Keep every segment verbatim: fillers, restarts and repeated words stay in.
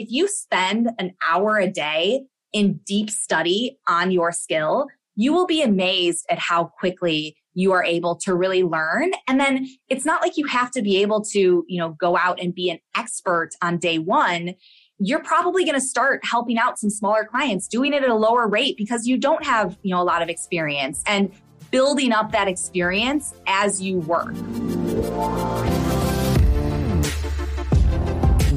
If you spend an hour a day in deep study on your skill, you will be amazed at how quickly you are able to really learn. And then it's not like you have to be able to, you know, go out and be an expert on day one. You're probably going to start helping out some smaller clients, doing it at a lower rate because you don't have, you know, a lot of experience, and building up that experience as you work.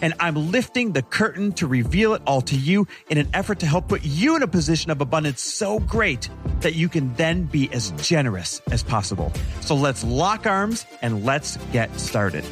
And I'm lifting the curtain to reveal it all to you in an effort to help put you in a position of abundance so great that you can then be as generous as possible. So let's lock arms and let's get started.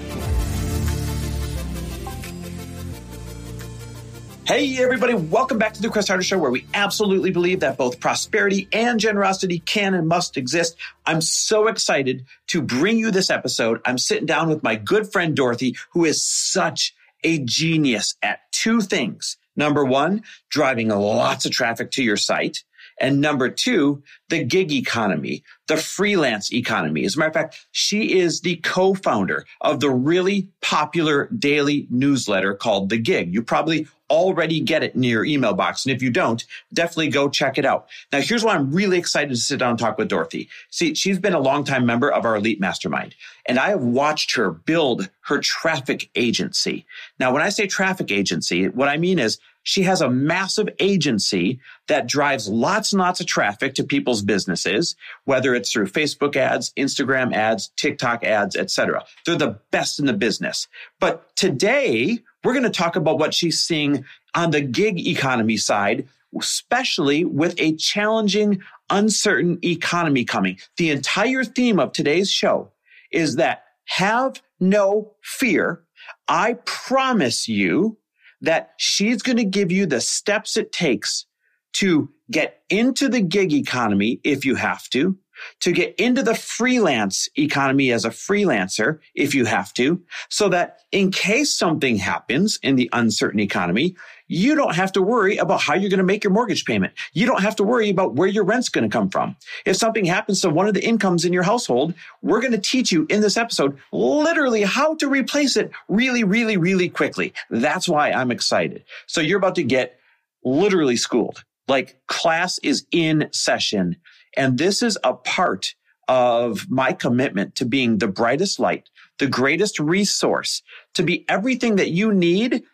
Hey everybody, welcome back to The Chris Harder Show, where we absolutely believe that both prosperity and generosity can and must exist. I'm so excited to bring you this episode. I'm sitting down with my good friend Dorothy, who is such a genius at two things. Number one, driving lots of traffic to your site. And number two, the gig economy, the freelance economy. As a matter of fact, she is the co-founder of the really popular daily newsletter called The Gig. You probably already get it in your email box. And if you don't, definitely go check it out. Now, here's why I'm really excited to sit down and talk with Dorothy. See, she's been a longtime member of our Elite Mastermind, and I have watched her build her traffic agency. Now, when I say traffic agency, what I mean is she has a massive agency that drives lots and lots of traffic to people's businesses, whether it's through Facebook ads, Instagram ads, TikTok ads, et cetera. They're the best in the business. But today, we're going to talk about what she's seeing on the gig economy side, especially with a challenging, uncertain economy coming. The entire theme of today's show is that have no fear. I promise you that she's going to give you the steps it takes to get into the gig economy if you have to, to get into the freelance economy as a freelancer if you have to, so that in case something happens in the uncertain economy, you don't have to worry about how you're going to make your mortgage payment. You don't have to worry about where your rent's going to come from. If something happens to one of the incomes in your household, we're going to teach you in this episode literally how to replace it really, really, really quickly. That's why I'm excited. So you're about to get literally schooled. Like, class is in session. And this is a part of my commitment to being the brightest light, the greatest resource, to be everything that you need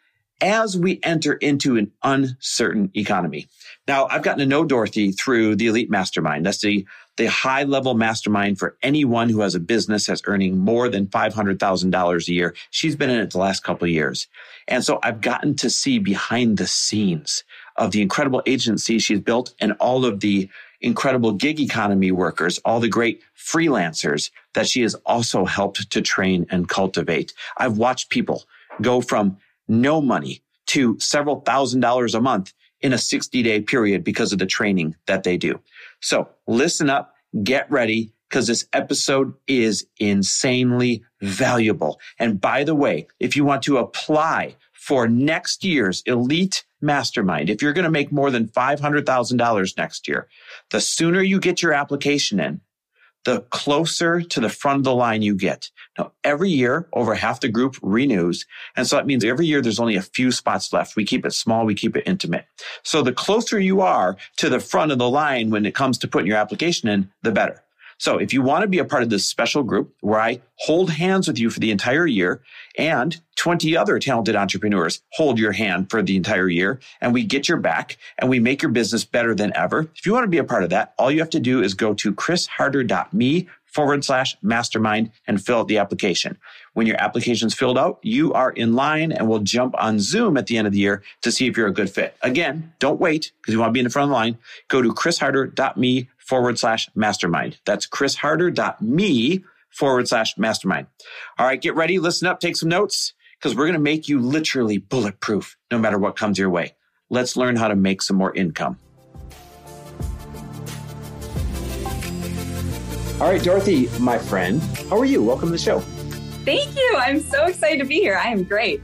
as we enter into an uncertain economy. Now, I've gotten to know Dorothy through the Elite Mastermind. That's the, the high-level mastermind for anyone who has a business that's earning more than five hundred thousand dollars a year. She's been in it the last couple of years. And so I've gotten to see behind the scenes of the incredible agency she's built and all of the incredible gig economy workers, all the great freelancers that she has also helped to train and cultivate. I've watched people go from no money to several thousand dollars a month in a sixty-day period because of the training that they do. So listen up, get ready, because this episode is insanely valuable. And by the way, if you want to apply for next year's Elite Mastermind, if you're going to make more than five hundred thousand dollars next year, the sooner you get your application in, the closer to the front of the line you get. Now, every year, over half the group renews. And so that means every year there's only a few spots left. We keep it small. We keep it intimate. So the closer you are to the front of the line when it comes to putting your application in, the better. So if you want to be a part of this special group where I hold hands with you for the entire year and twenty other talented entrepreneurs hold your hand for the entire year and we get your back and we make your business better than ever, if you want to be a part of that, all you have to do is go to chrisharder.me forward slash mastermind and fill out the application. When your application's filled out, you are in line and we'll jump on Zoom at the end of the year to see if you're a good fit. Again, don't wait because you want to be in the front of the line. Go to chrisharder.me forward slash mastermind. That's chrisharder.me forward slash mastermind. All right, get ready, listen up, take some notes, because we're going to make you literally bulletproof no matter what comes your way. Let's learn how to make some more income. All right, Dorothy, my friend, how are you? Welcome to the show. Thank you. I'm so excited to be here. I am great.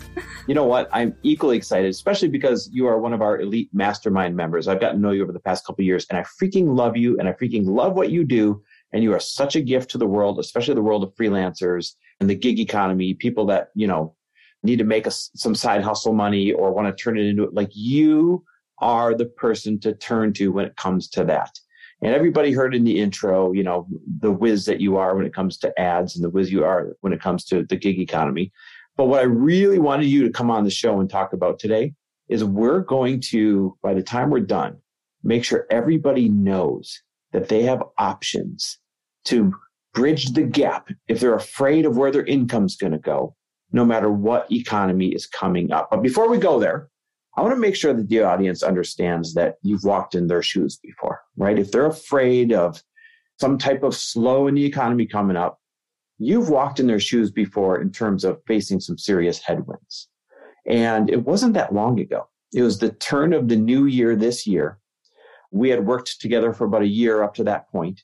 You know what? I'm equally excited, especially because you are one of our Elite Mastermind members. I've gotten to know you over the past couple of years, and I freaking love you, and I freaking love what you do. And you are such a gift to the world, especially the world of freelancers and the gig economy, people that, you know, need to make a, some side hustle money or want to turn it into it. Like, you are the person to turn to when it comes to that. And everybody heard in the intro, you know, the whiz that you are when it comes to ads and the whiz you are when it comes to the gig economy. But what I really wanted you to come on the show and talk about today is we're going to, by the time we're done, make sure everybody knows that they have options to bridge the gap if they're afraid of where their income's going to go, no matter what economy is coming up. But before we go there, I want to make sure that the audience understands that you've walked in their shoes before, right? If they're afraid of some type of slow in the economy coming up, you've walked in their shoes before in terms of facing some serious headwinds. And it wasn't that long ago. It was the turn of the new year this year. We had worked together for about a year up to that point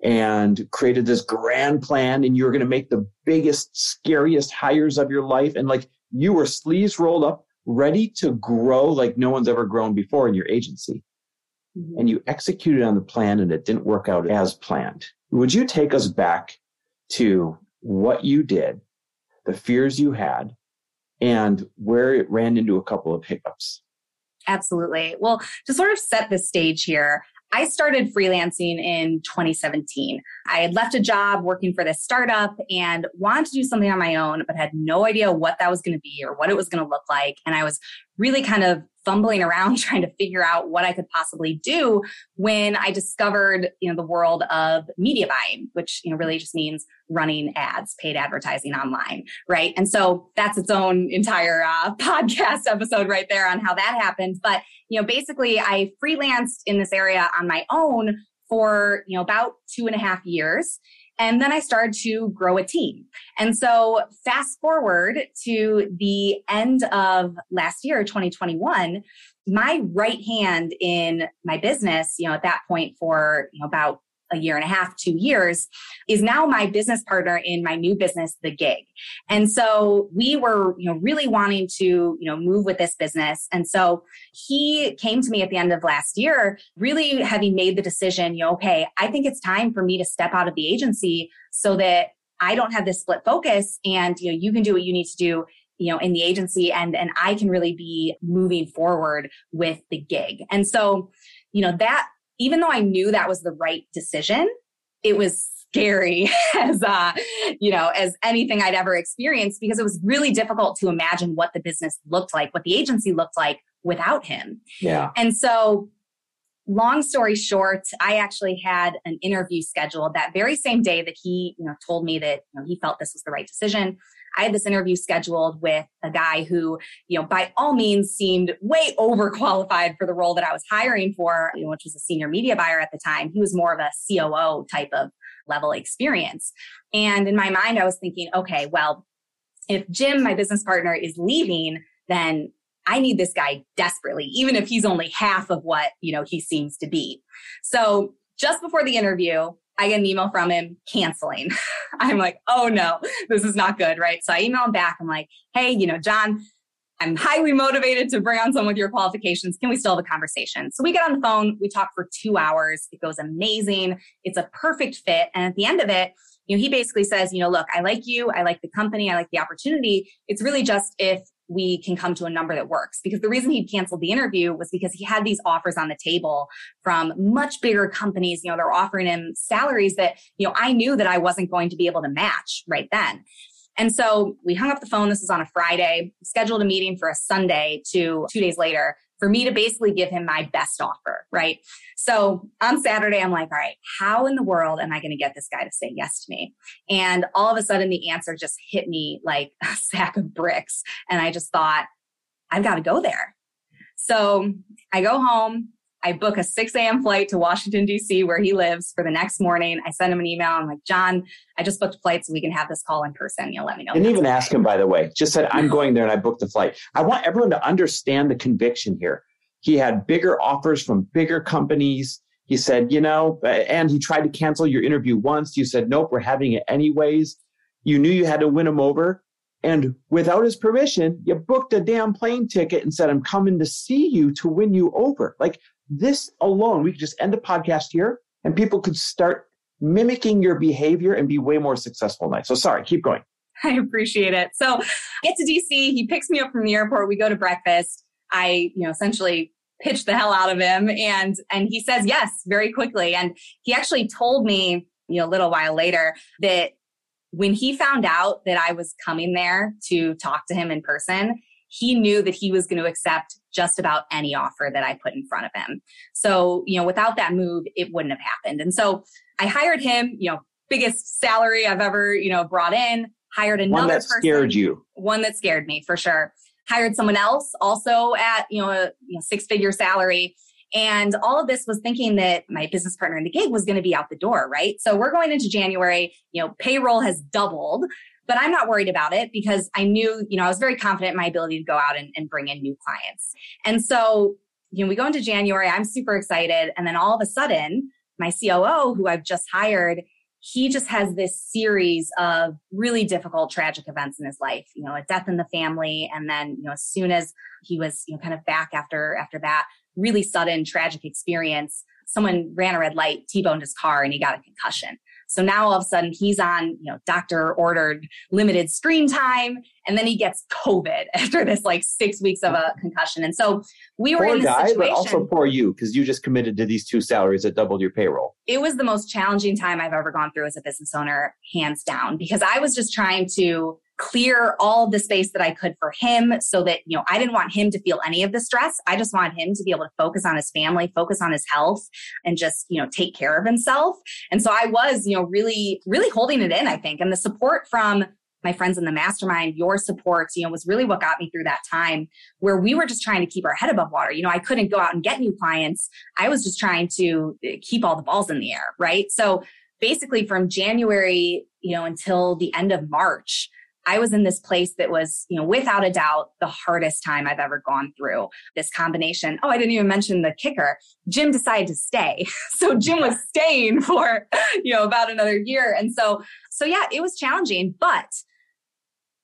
and created this grand plan, and you were going to make the biggest, scariest hires of your life. And like, you were sleeves rolled up, ready to grow like no one's ever grown before in your agency. Mm-hmm. And you executed on the plan, and it didn't work out as planned. Would you take us back to what you did, the fears you had, and where it ran into a couple of hiccups? Absolutely. Well, to sort of set the stage here, I started freelancing in twenty seventeen. I had left a job working for this startup and wanted to do something on my own, but had no idea what that was going to be or what it was going to look like. And I was really kind of fumbling around trying to figure out what I could possibly do when I discovered, you know, the world of media buying, which, you know, really just means running ads, paid advertising online, right? And so that's its own entire uh, podcast episode right there on how that happened. But, you know, basically I freelanced in this area on my own for, you know, about two and a half years. And then I started to grow a team. And so fast forward to the end of last year, twenty twenty-one, my right hand in my business, you know, at that point for you know, about a year and a half, two years, is now my business partner in my new business, The Gig. And so we were, you know, really wanting to, you know, move with this business. And so he came to me at the end of last year, really having made the decision, you know, okay, I think it's time for me to step out of the agency so that I don't have this split focus and, you know, you can do what you need to do, you know, in the agency, and, and I can really be moving forward with The Gig. And so, you know, that, even though I knew that was the right decision, it was scary as, uh, you know, as anything I'd ever experienced, because it was really difficult to imagine what the business looked like, what the agency looked like without him. Yeah. And so long story short, I actually had an interview scheduled that very same day that he, you know, told me that, you know, he felt this was the right decision. I had this interview scheduled with a guy who, you know, by all means seemed way overqualified for the role that I was hiring for, you know, which was a senior media buyer at the time. He was more of a C O O type of level experience. And in my mind, I was thinking, okay, well, if Jim, my business partner, is leaving, then I need this guy desperately, even if he's only half of what, you know, he seems to be. So just before the interview, I get an email from him canceling. I'm like, oh no, this is not good, right? So I email him back. I'm like, hey, you know, John, I'm highly motivated to bring on someone with your qualifications. Can we still have a conversation? So we get on the phone, we talk for two hours. It goes amazing. It's a perfect fit. And at the end of it, you know, he basically says, you know, look, I like you. I like the company. I like the opportunity. It's really just if we can come to a number that works. Because the reason he canceled the interview was because he had these offers on the table from much bigger companies. You know, they're offering him salaries that, you know, I knew that I wasn't going to be able to match right then. And so we hung up the phone. This was on a Friday, scheduled a meeting for a Sunday to two days later for me to basically give him my best offer, right? So on Saturday, I'm like, all right, how in the world am I going to get this guy to say yes to me? And all of a sudden the answer just hit me like a sack of bricks. And I just thought, I've got to go there. So I go home. I book a six a.m. flight to Washington, D C, where he lives for the next morning. I send him an email. I'm like, John, I just booked a flight so we can have this call in person. You'll let me know. Didn't even ask him, by the way. Just said, I'm going there and I booked the flight. I want everyone to understand the conviction here. He had bigger offers from bigger companies. He said, you know, and he tried to cancel your interview once. You said, nope, we're having it anyways. You knew you had to win him over. And without his permission, you booked a damn plane ticket and said, I'm coming to see you to win you over. Like this alone, we could just end the podcast here and people could start mimicking your behavior and be way more successful tonight. So sorry, keep going. I appreciate it. So I get to D C. He picks me up from the airport. We go to breakfast. I, you know, essentially pitched the hell out of him. And, and he says yes very quickly. And he actually told me, you know, a little while later that when he found out that I was coming there to talk to him in person, he knew that he was going to accept just about any offer that I put in front of him. So, you know, without that move, it wouldn't have happened. And so I hired him, you know, biggest salary I've ever, you know, brought in, hired another person. One that scared you. One that scared me for sure. Hired someone else also at, you know, a you know, six-figure salary. And all of this was thinking that my business partner in the gig was going to be out the door, right? So we're going into January, you know, payroll has doubled, but I'm not worried about it because I knew, you know, I was very confident in my ability to go out and, and bring in new clients. And so, you know, we go into January, I'm super excited. And then all of a sudden, my C O O, who I've just hired, he just has this series of really difficult, tragic events in his life, you know, a death in the family. And then, you know, as soon as he was, you know, kind of back after, after that, really sudden, tragic experience. Someone ran a red light, T-boned his car, and he got a concussion. So now all of a sudden he's on, you know, doctor-ordered limited screen time, and then he gets COVID after this like six weeks of a concussion. And so we were poor in this guy, situation. But also poor you, because you just committed to these two salaries that doubled your payroll. It was the most challenging time I've ever gone through as a business owner, hands down, because I was just trying to clear all the space that I could for him so that, you know, I didn't want him to feel any of the stress. I just wanted him to be able to focus on his family, focus on his health, and just, you know, take care of himself. And so I was, you know, really, really holding it in, I think. And the support from my friends in the mastermind, your support, you know, was really what got me through that time where we were just trying to keep our head above water. You know, I couldn't go out and get new clients. I was just trying to keep all the balls in the air, right? So basically from January, you know, until the end of March, I was in this place that was, you know, without a doubt, the hardest time I've ever gone through. This combination. Oh, I didn't even mention the kicker. Jim decided to stay. So Jim was staying for, you know, about another year. And so, so yeah, it was challenging, but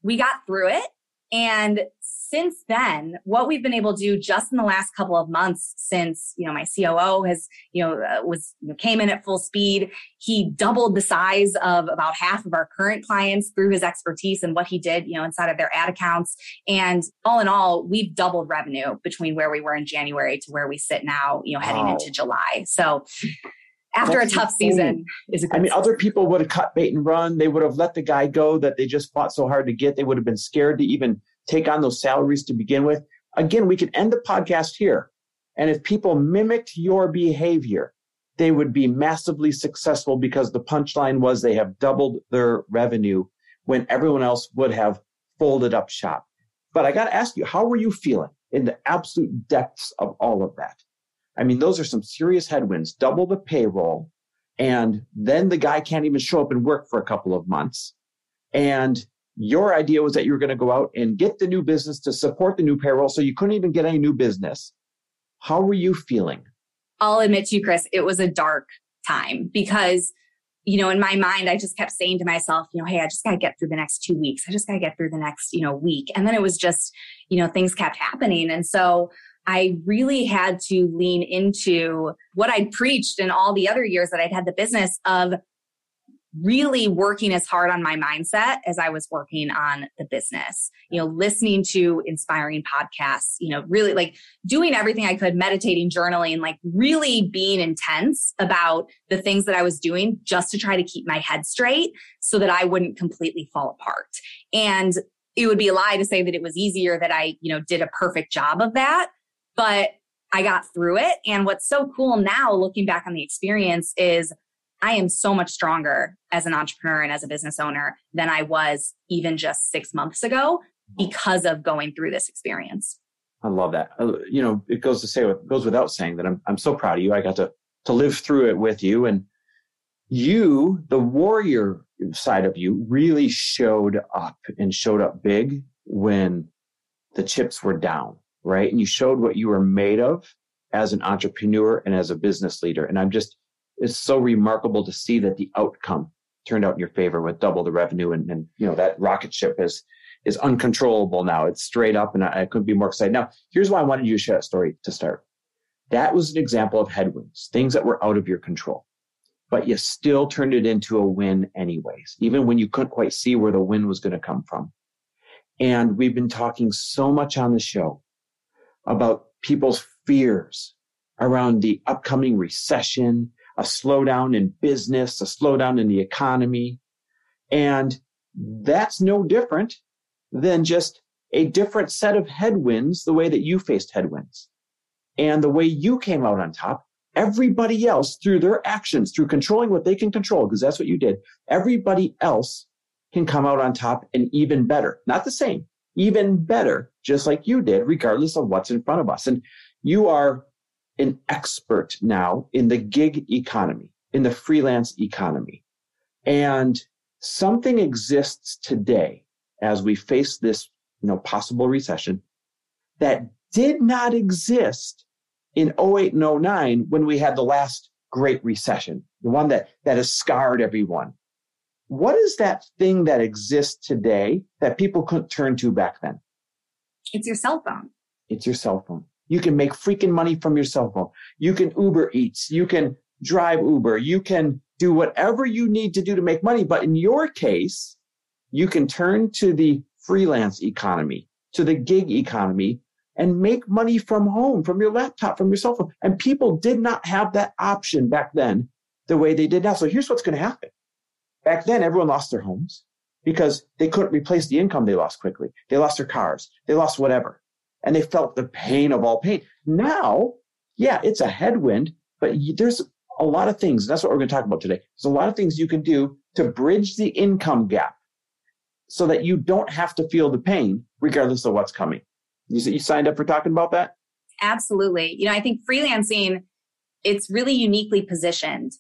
we got through it. And since then, what we've been able to do just in the last couple of months since, you know, my C O O has, you know, was came in at full speed. He doubled the size of about half of our current clients through his expertise and what he did, you know, inside of their ad accounts. And all in all, we've doubled revenue between where we were in January to where we sit now, you know, heading wow. into July. So after That's a tough insane. season is a good I mean, season. Other people would have cut bait and run. They would have let the guy go that they just fought so hard to get. They would have been scared to even take on those salaries to begin with. Again, we could end the podcast here. And if people mimicked your behavior, they would be massively successful because the punchline was they have doubled their revenue when everyone else would have folded up shop. But I got to ask you, how were you feeling in the absolute depths of all of that? I mean, those are some serious headwinds, double the payroll, and then the guy can't even show up and work for a couple of months. And your idea was that you were going to go out and get the new business to support the new payroll, so you couldn't even get any new business. How were you feeling? I'll admit to you, Chris, it was a dark time because, you know, in my mind, I just kept saying to myself, you know, hey, I just got to get through the next two weeks. I just got to get through the next, you know, week. And then it was just, you know, things kept happening. And so I really had to lean into what I preached in all the other years that I'd had the business of really working as hard on my mindset as I was working on the business, you know, listening to inspiring podcasts, you know, really like doing everything I could, meditating, journaling, like really being intense about the things that I was doing just to try to keep my head straight so that I wouldn't completely fall apart. And it would be a lie to say that it was easier, that I, you know, did a perfect job of that. But I got through it. And what's so cool now, looking back on the experience, is I am so much stronger as an entrepreneur and as a business owner than I was even just six months ago because of going through this experience. I love that. You know, it goes to say it goes without saying that I'm I'm so proud of you. I got to to live through it with you, and you, the warrior side of you, really showed up and showed up big when the chips were down, right? And you showed what you were made of as an entrepreneur and as a business leader. And I'm just, it's so remarkable to see that the outcome turned out in your favor with double the revenue. And, and you know, that rocket ship is, is uncontrollable now. It's straight up, and I, I couldn't be more excited. Now, here's why I wanted you to share that story to start. That was an example of headwinds, things that were out of your control, but you still turned it into a win anyways, even when you couldn't quite see where the win was going to come from. And we've been talking so much on the show about people's fears around the upcoming recession, a slowdown in business, a slowdown in the economy. And that's no different than just a different set of headwinds, the way that you faced headwinds. And the way you came out on top, everybody else, through their actions, through controlling what they can control, because that's what you did, everybody else can come out on top and even better. Not the same, even better, just like you did, regardless of what's in front of us. And you are an expert now in the gig economy, in the freelance economy. And something exists today as we face this, you know, possible recession that did not exist in oh eight and oh nine when we had the last great recession, the one that, that has scarred everyone. What is that thing that exists today that people couldn't turn to back then? It's your cell phone. It's your cell phone. You can make freaking money from your cell phone. You can Uber Eats. You can drive Uber. You can do whatever you need to do to make money. But in your case, you can turn to the freelance economy, to the gig economy, and make money from home, from your laptop, from your cell phone. And people did not have that option back then the way they did now. So here's what's going to happen. Back then, everyone lost their homes because they couldn't replace the income they lost quickly. They lost their cars. They lost whatever. And they felt the pain of all pain. Now, yeah, it's a headwind, but there's a lot of things. That's what we're going to talk about today. There's a lot of things you can do to bridge the income gap so that you don't have to feel the pain regardless of what's coming. You signed up for talking about that? Absolutely. You know, I think freelancing, it's really uniquely positioned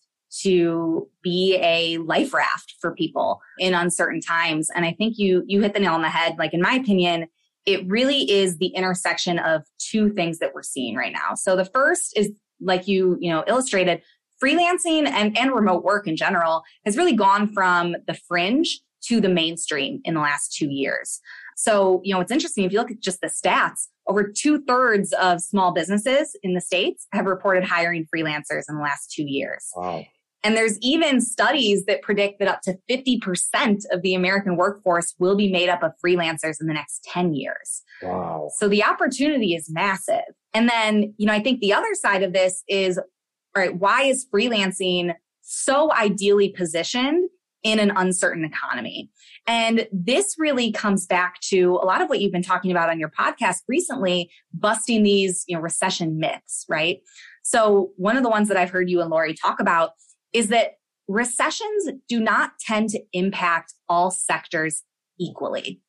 to be a life raft for people in uncertain times. And I think you you hit the nail on the head. Like, in my opinion, it really is the intersection of two things that we're seeing right now. So the first is, like you, you know, illustrated, freelancing and, and remote work in general has really gone from the fringe to the mainstream in the last two years. So, you know, it's interesting, if you look at just the stats, over two thirds of small businesses in the States have reported hiring freelancers in the last two years. Wow. And there's even studies that predict that up to fifty percent of the American workforce will be made up of freelancers in the next ten years. Wow. So the opportunity is massive. And then, you know, I think the other side of this is, all right, why is freelancing so ideally positioned in an uncertain economy? And this really comes back to a lot of what you've been talking about on your podcast recently, busting these, you know, recession myths, right? So one of the ones that I've heard you and Lori talk about is that recessions do not tend to impact all sectors equally.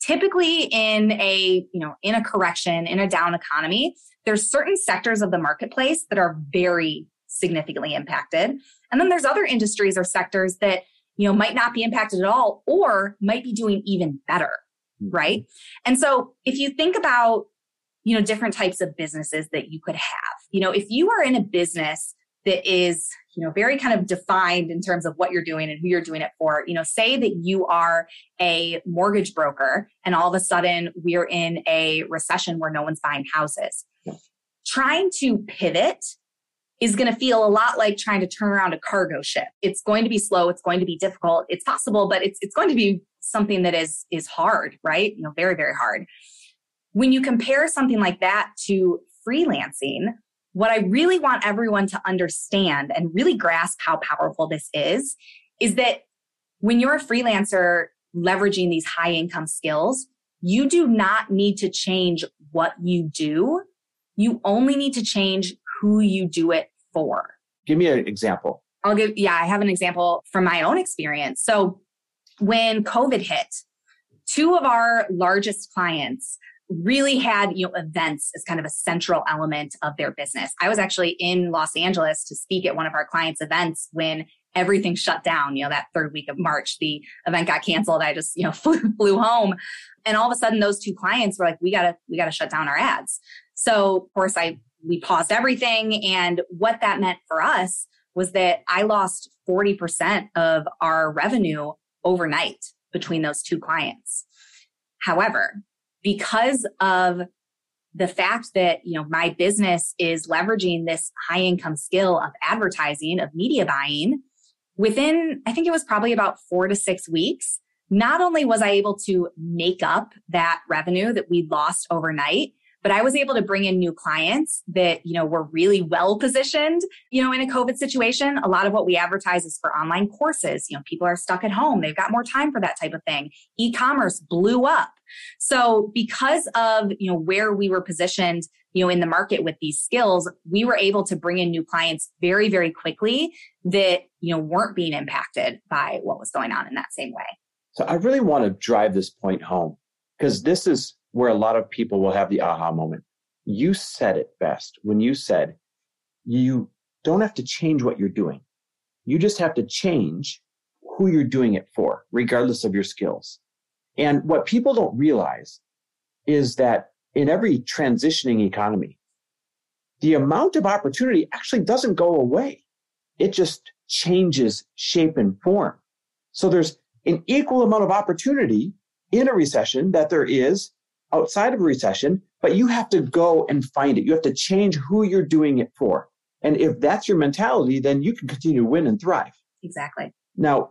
Typically in a, you know, in a correction, in a down economy, there's certain sectors of the marketplace that are very significantly impacted. And then there's other industries or sectors that, you know, might not be impacted at all or might be doing even better, right? And so if you think about, you know, different types of businesses that you could have, you know, if you are in a business that is, you know, very kind of defined in terms of what you're doing and who you're doing it for. You know, say that you are a mortgage broker and all of a sudden we're in a recession where no one's buying houses. Trying to pivot is going to feel a lot like trying to turn around a cargo ship. It's going to be slow. It's going to be difficult. It's possible, but it's it's going to be something that is is hard, right? You know, very, very hard. When you compare something like that to freelancing, what I really want everyone to understand and really grasp how powerful this is, is that when you're a freelancer leveraging these high income skills, you do not need to change what you do. You only need to change who you do it for. Give me an example. I'll give, yeah, I have an example from my own experience. So when COVID hit, two of our largest clients really had, you know, events as kind of a central element of their business. I was actually in Los Angeles to speak at one of our clients' events when everything shut down. You know, that third week of March, the event got canceled. I just, you know, flew, flew home. And all of a sudden those two clients were like, we gotta, we gotta shut down our ads. So of course I, we paused everything. And what that meant for us was that I lost forty percent of our revenue overnight between those two clients. However, because of the fact that, you know, my business is leveraging this high income skill of advertising, of media buying, within, I think it was probably about four to six weeks, not only was I able to make up that revenue that we lost overnight, but I was able to bring in new clients that, you know, were really well positioned, you know, in a COVID situation. A lot of what we advertise is for online courses. You know, people are stuck at home. They've got more time for that type of thing. E-commerce blew up. So because of, you know, where we were positioned, you know, in the market with these skills, we were able to bring in new clients very, very quickly that, you know, weren't being impacted by what was going on in that same way. So I really want to drive this point home, because this is where a lot of people will have the aha moment. You said it best when you said, you don't have to change what you're doing. You just have to change who you're doing it for, regardless of your skills. And what people don't realize is that in every transitioning economy, the amount of opportunity actually doesn't go away. It just changes shape and form. So there's an equal amount of opportunity in a recession that there is outside of a recession, but you have to go and find it. You have to change who you're doing it for. And if that's your mentality, then you can continue to win and thrive. Exactly. Now,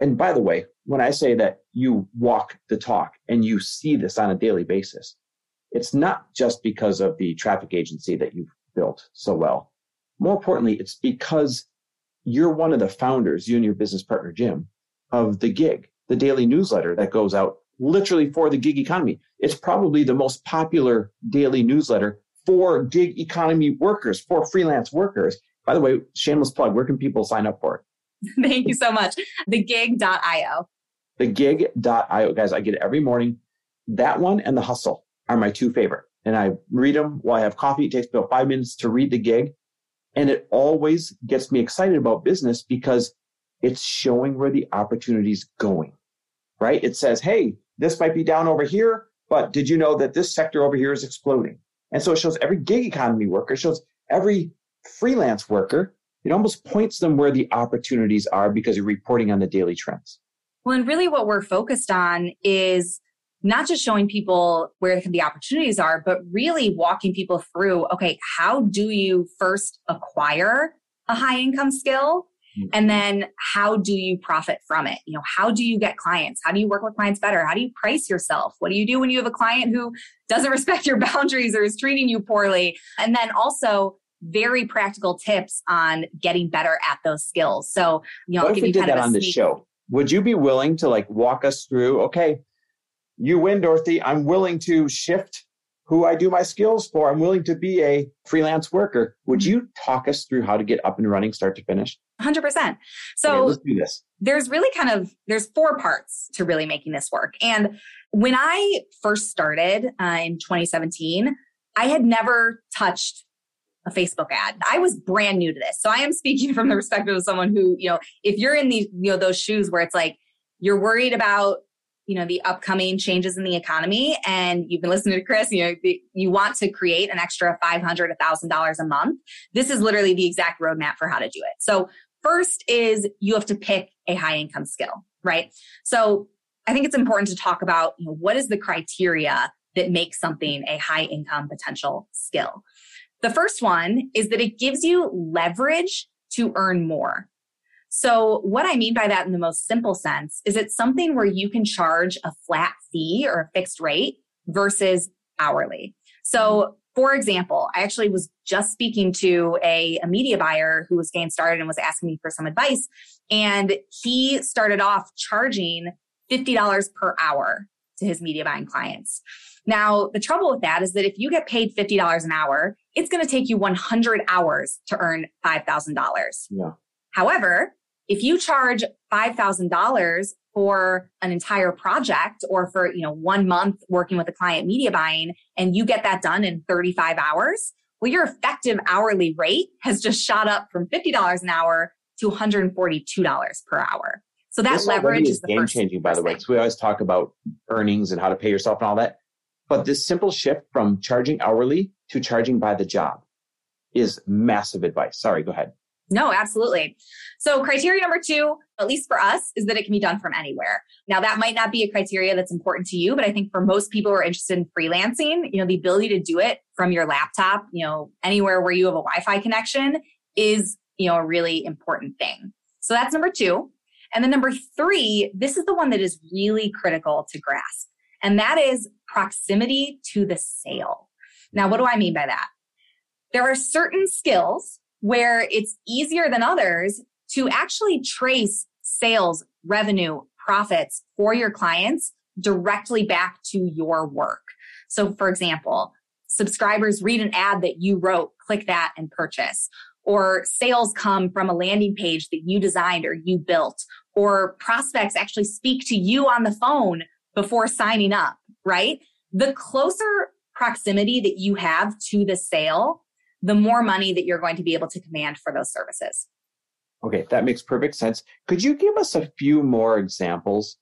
and by the way, when I say that you walk the talk and you see this on a daily basis, it's not just because of the traffic agency that you've built so well. More importantly, it's because you're one of the founders, you and your business partner, Jim, of The Gig, the daily newsletter that goes out literally for the gig economy. It's probably the most popular daily newsletter for gig economy workers, for freelance workers. By the way, shameless plug, where can people sign up for it? Thank you so much. the gig dot io. the gig dot io. Guys, I get it every morning. That one and The Hustle are my two favorite. And I read them while I have coffee. It takes about five minutes to read The Gig. And it always gets me excited about business because it's showing where the opportunity is going, right? It says, hey, this might be down over here, but did you know that this sector over here is exploding? And so it shows every gig economy worker, it shows every freelance worker. It almost points them where the opportunities are because you're reporting on the daily trends. Well, and really what we're focused on is not just showing people where the opportunities are, but really walking people through, okay, how do you first acquire a high income skill? And then how do you profit from it? You know, how do you get clients? How do you work with clients better? How do you price yourself? What do you do when you have a client who doesn't respect your boundaries or is treating you poorly? And then also very practical tips on getting better at those skills. So, you know, what if we did that on this show? Would you be willing to like walk us through, okay, you win, Dorothy. I'm willing to shift who I do my skills for. I'm willing to be a freelance worker. Would you talk us through how to get up and running, start to finish? one hundred percent. So okay, let's do this. There's really kind of, there's four parts to really making this work. And when I first started uh, in twenty seventeen, I had never touched a Facebook ad. I was brand new to this. So I am speaking from the perspective of someone who, you know, if you're in these, you know, those shoes where it's like, you're worried about, you know, the upcoming changes in the economy and you've been listening to Chris, you know, you want to create an extra five hundred dollars, one thousand dollars a month. This is literally the exact roadmap for how to do it. So first is you have to pick a high income skill, right? So I think it's important to talk about, you know, what is the criteria that makes something a high income potential skill? The first one is that it gives you leverage to earn more. So what I mean by that in the most simple sense is it's something where you can charge a flat fee or a fixed rate versus hourly. So for example, I actually was just speaking to a, a media buyer who was getting started and was asking me for some advice. And he started off charging fifty dollars per hour to his media buying clients. Now, the trouble with that is that if you get paid fifty dollars an hour, it's going to take you one hundred hours to earn five thousand dollars. Yeah. However, if you charge five thousand dollars for an entire project or for, you know, one month working with a client media buying, and you get that done in thirty-five hours, well, your effective hourly rate has just shot up from fifty dollars an hour to one hundred forty-two dollars per hour. So that this leverage is, is game changing, by the way, because we always talk about earnings and how to pay yourself and all that. But this simple shift from charging hourly to charging by the job is massive advice. Sorry, go ahead. No, absolutely. So criteria number two, at least for us, is that it can be done from anywhere. Now, that might not be a criteria that's important to you, but I think for most people who are interested in freelancing, you know, the ability to do it from your laptop, you know, anywhere where you have a Wi-Fi connection is, you know, a really important thing. So that's number two. And then number three, this is the one that is really critical to grasp, and that is proximity to the sale. Now, what do I mean by that? There are certain skills where it's easier than others to actually trace sales, revenue, profits for your clients directly back to your work. So for example, subscribers read an ad that you wrote, click that and purchase. Or sales come from a landing page that you designed or you built. Or prospects actually speak to you on the phone before signing up, right? The closer proximity that you have to the sale, the more money that you're going to be able to command for those services. Okay, that makes perfect sense. Could you give us a few more examples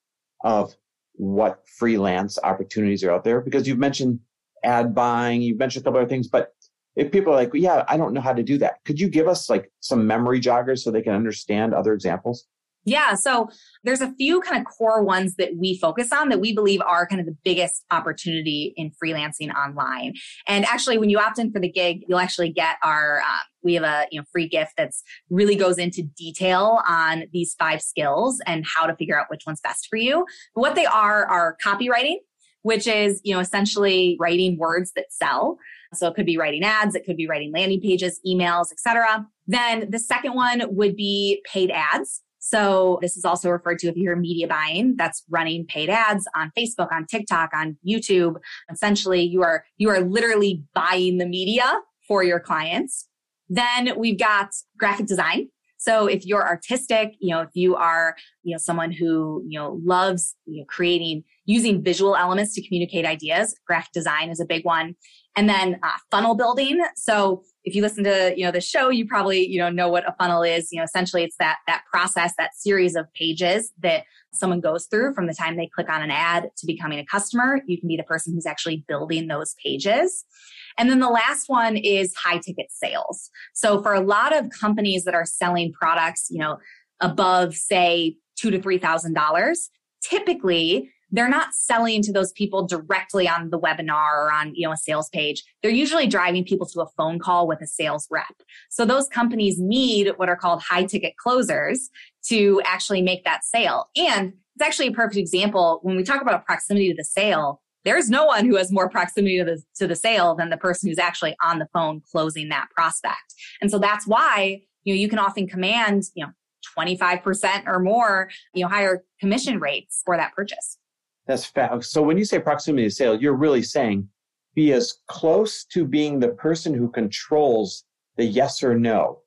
of what freelance opportunities are out there? Because you've mentioned ad buying, you've mentioned a couple other things, but if people are like, well, yeah, I don't know how to do that. Could you give us like some memory joggers so they can understand other examples? Yeah. So there's a few kind of core ones that we focus on that we believe are kind of the biggest opportunity in freelancing online. And actually, when you opt in for the gig, you'll actually get our, um, we have a you know free gift that's really goes into detail on these five skills and how to figure out which one's best for you. But what they are are copywriting, which is, you know, essentially writing words that sell. So it could be writing ads, it could be writing landing pages, emails, et cetera. Then the second one would be paid ads. So this is also referred to, if you hear media buying, that's running paid ads on Facebook, on TikTok, on YouTube. Essentially, you are you are literally buying the media for your clients. Then we've got graphic design. So if you're artistic, you know, if you are, you know, someone who, you know, loves, you know, creating, using visual elements to communicate ideas, graphic design is a big one. And then uh, funnel building. So if you listen to, you know, the show, you probably, you know, know what a funnel is. You know, essentially it's that, that process, that series of pages that someone goes through from the time they click on an ad to becoming a customer. You can be the person who's actually building those pages. And then the last one is high ticket sales. So for a lot of companies that are selling products, you know, above say two thousand to three thousand dollars, typically they're not selling to those people directly on the webinar or on, you know, a sales page. They're usually driving people to a phone call with a sales rep. So those companies need what are called high ticket closers to actually make that sale. And it's actually a perfect example. When we talk about proximity to the sale, there's no one who has more proximity to the, to the sale than the person who's actually on the phone closing that prospect. And so that's why, you know, you can often command, you know, twenty-five percent or more, you know, higher commission rates for that purchase. That's fab. So when you say proximity to sale, you're really saying be as close to being the person who controls the yes or no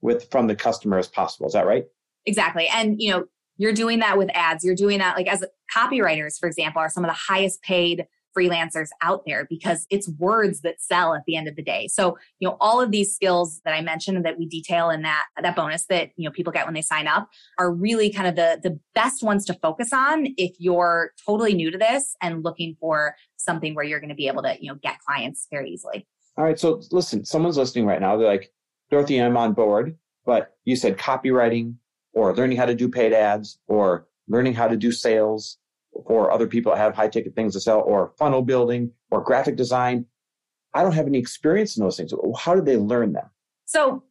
with from the customer as possible. Is that right? Exactly. And you know, you're doing that with ads. You're doing that like as copywriters, for example, are some of the highest paid freelancers out there because it's words that sell at the end of the day. So, you know, all of these skills that I mentioned that we detail in that, that bonus that, you know, people get when they sign up are really kind of the, the best ones to focus on if you're totally new to this and looking for something where you're going to be able to, you know, get clients very easily. All right. So listen, someone's listening right now. They're like, Dorothy, I'm on board, but you said copywriting or learning how to do paid ads or learning how to do sales for other people that have high ticket things to sell, or funnel building or graphic design. I don't have any experience in those things. How do they learn them? So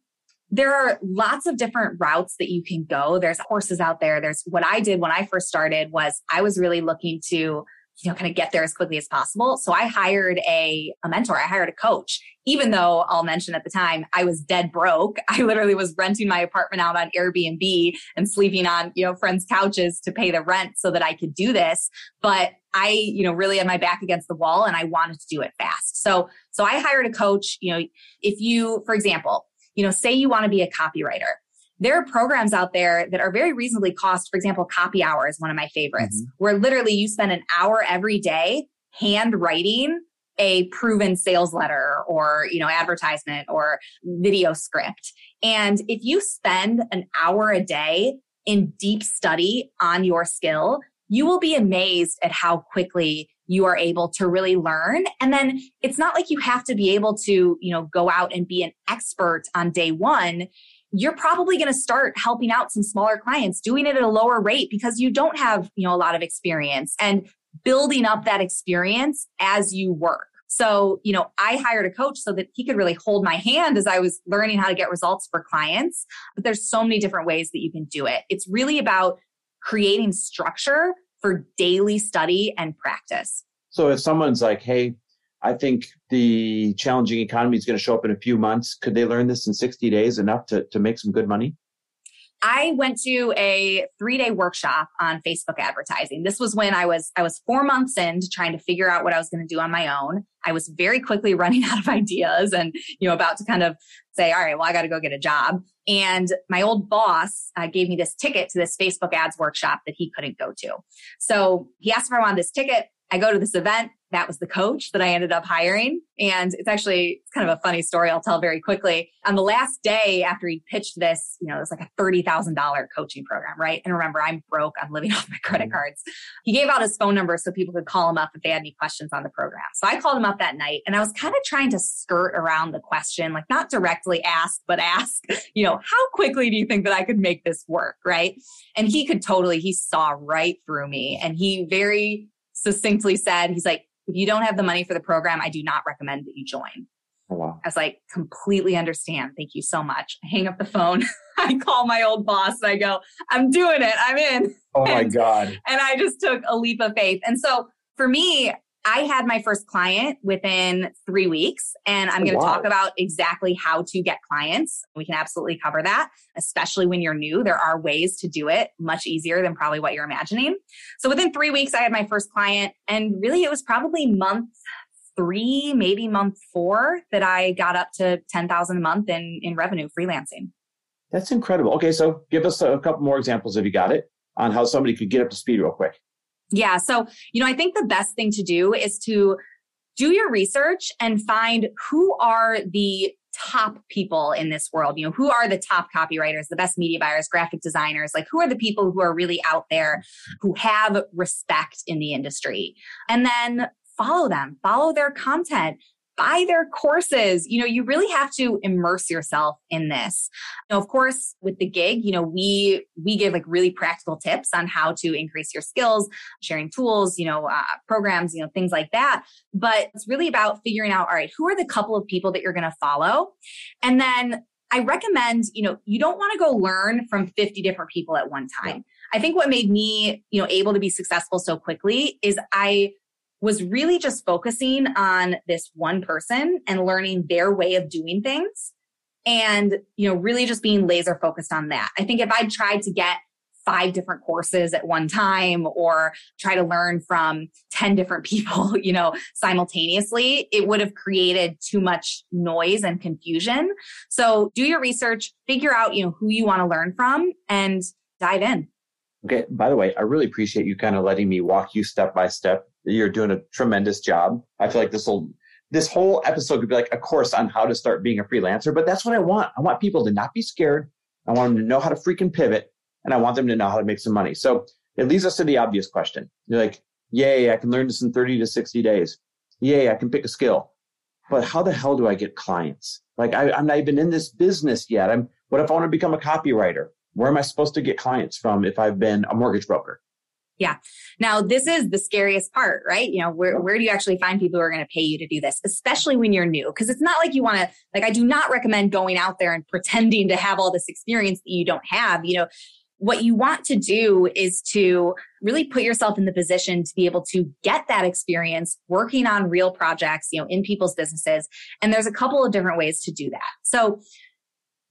there are lots of different routes that you can go. There's courses out there. There's what I did when I first started was I was really looking to, you know, kind of get there as quickly as possible. So I hired a, a mentor. I hired a coach, even though I'll mention at the time I was dead broke. I literally was renting my apartment out on Airbnb and sleeping on, you know, friends' couches to pay the rent so that I could do this. But I, you know, really had my back against the wall and I wanted to do it fast. So, so I hired a coach. You know, if you, for example, you know, say you want to be a copywriter, there are programs out there that are very reasonably cost. For example, Copy Hour is one of my favorites, mm-hmm. where literally you spend an hour every day handwriting a proven sales letter or, you know, advertisement or video script. And if you spend an hour a day in deep study on your skill, you will be amazed at how quickly you are able to really learn. And then it's not like you have to be able to, you know, go out and be an expert on day one. You're probably going to start helping out some smaller clients, doing it at a lower rate because you don't have, you know, a lot of experience, and building up that experience as you work. So, you know, I hired a coach so that he could really hold my hand as I was learning how to get results for clients. But there's so many different ways that you can do it. It's really about creating structure for daily study and practice. So if someone's like, hey, I think the challenging economy is going to show up in a few months, could they learn this in sixty days, enough to, to make some good money? I went to a three-day workshop on Facebook advertising. This was when I was I was four months into trying to figure out what I was going to do on my own. I was very quickly running out of ideas and, you know, about to kind of say, all right, well, I got to go get a job. And my old boss uh, gave me this ticket to this Facebook ads workshop that he couldn't go to. So he asked if I wanted this ticket. I go to this event. That was the coach that I ended up hiring. And it's actually kind of a funny story I'll tell very quickly. On the last day after he pitched this, you know, it was like a thirty thousand dollars coaching program, right? And remember, I'm broke. I'm living off my credit cards. He gave out his phone number so people could call him up if they had any questions on the program. So I called him up that night, and I was kind of trying to skirt around the question, like not directly ask, but ask, you know, how quickly do you think that I could make this work, right? And he could totally, he saw right through me, and he very succinctly said, he's like, if you don't have the money for the program, I do not recommend that you join. Oh, wow. I was like, completely understand. Thank you so much. I hang up the phone. I call my old boss and I go, I'm doing it. I'm in. Oh my and, God. And I just took a leap of faith. And so for me, I had my first client within three weeks, and I'm going to wow. talk about exactly how to get clients. We can absolutely cover that, especially when you're new. There are ways to do it much easier than probably what you're imagining. So within three weeks, I had my first client, and really it was probably month three, maybe month four that I got up to ten thousand dollars a month in, in revenue freelancing. That's incredible. Okay. So give us a couple more examples, if you got it, on how somebody could get up to speed real quick. Yeah. So, you know, I think the best thing to do is to do your research and find who are the top people in this world. You know, who are the top copywriters, the best media buyers, graphic designers? Like, who are the people who are really out there who have respect in the industry? And then follow them, follow their content, buy their courses. You know, you really have to immerse yourself in this. Now, of course, with The Gig, you know, we we give like really practical tips on how to increase your skills, sharing tools, you know, uh, programs, you know, things like that. But it's really about figuring out, all right, who are the couple of people that you're going to follow? And then I recommend, you know, you don't want to go learn from fifty different people at one time. Yeah. I think what made me, you know, able to be successful so quickly is I was really just focusing on this one person and learning their way of doing things, and, you know, really just being laser focused on that. I think if I tried to get five different courses at one time or try to learn from ten different people, you know, simultaneously, it would have created too much noise and confusion. So do your research, figure out, you know, who you want to learn from, and dive in. Okay. By the way, I really appreciate you kind of letting me walk you step by step. You're doing a tremendous job. I feel like this will, this whole episode could be like a course on how to start being a freelancer, but that's what I want. I want people to not be scared. I want them to know how to freaking pivot, and I want them to know how to make some money. So it leads us to the obvious question. You're like, yay, I can learn this in thirty to sixty days. Yay, I can pick a skill. But how the hell do I get clients? Like, I, I'm not even in this business yet. I'm. What if I want to become a copywriter? Where am I supposed to get clients from if I've been a mortgage broker? Yeah. Now, this is the scariest part, right? You know, where, where do you actually find people who are going to pay you to do this, especially when you're new? Because it's not like you want to, like, I do not recommend going out there and pretending to have all this experience that you don't have. You know, what you want to do is to really put yourself in the position to be able to get that experience working on real projects, you know, in people's businesses. And there's a couple of different ways to do that. So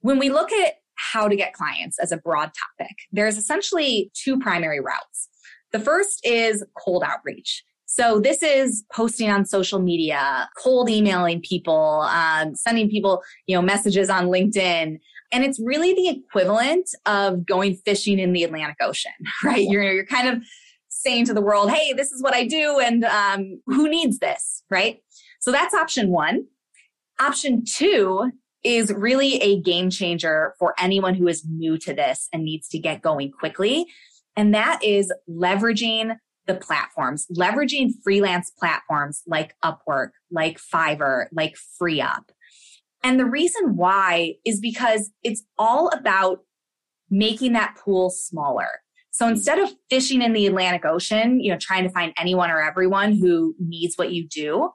when we look at how to get clients as a broad topic, there's essentially two primary routes. The first is cold outreach. So this is posting on social media, cold emailing people, um, sending people, you know, messages on LinkedIn. And it's really the equivalent of going fishing in the Atlantic Ocean, right? Yeah. You're, you're kind of saying to the world, hey, this is what I do. And um, who needs this, right? So that's option one. Option two is really a game changer for anyone who is new to this and needs to get going quickly. And that is leveraging the platforms, leveraging freelance platforms like Upwork, like Fiverr, like FreeUp. And the reason why is because it's all about making that pool smaller. So instead of fishing in the Atlantic Ocean, you know, trying to find anyone or everyone who needs what you do,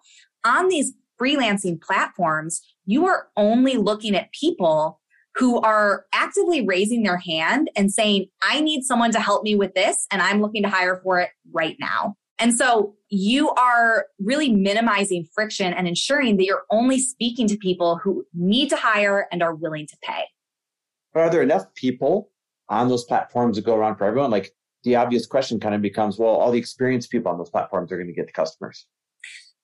on these freelancing platforms, you are only looking at people who are actively raising their hand and saying, I need someone to help me with this, and I'm looking to hire for it right now. And so you are really minimizing friction and ensuring that you're only speaking to people who need to hire and are willing to pay. But are there enough people on those platforms that go around for everyone? Like, the obvious question kind of becomes, well, all the experienced people on those platforms are going to get the customers.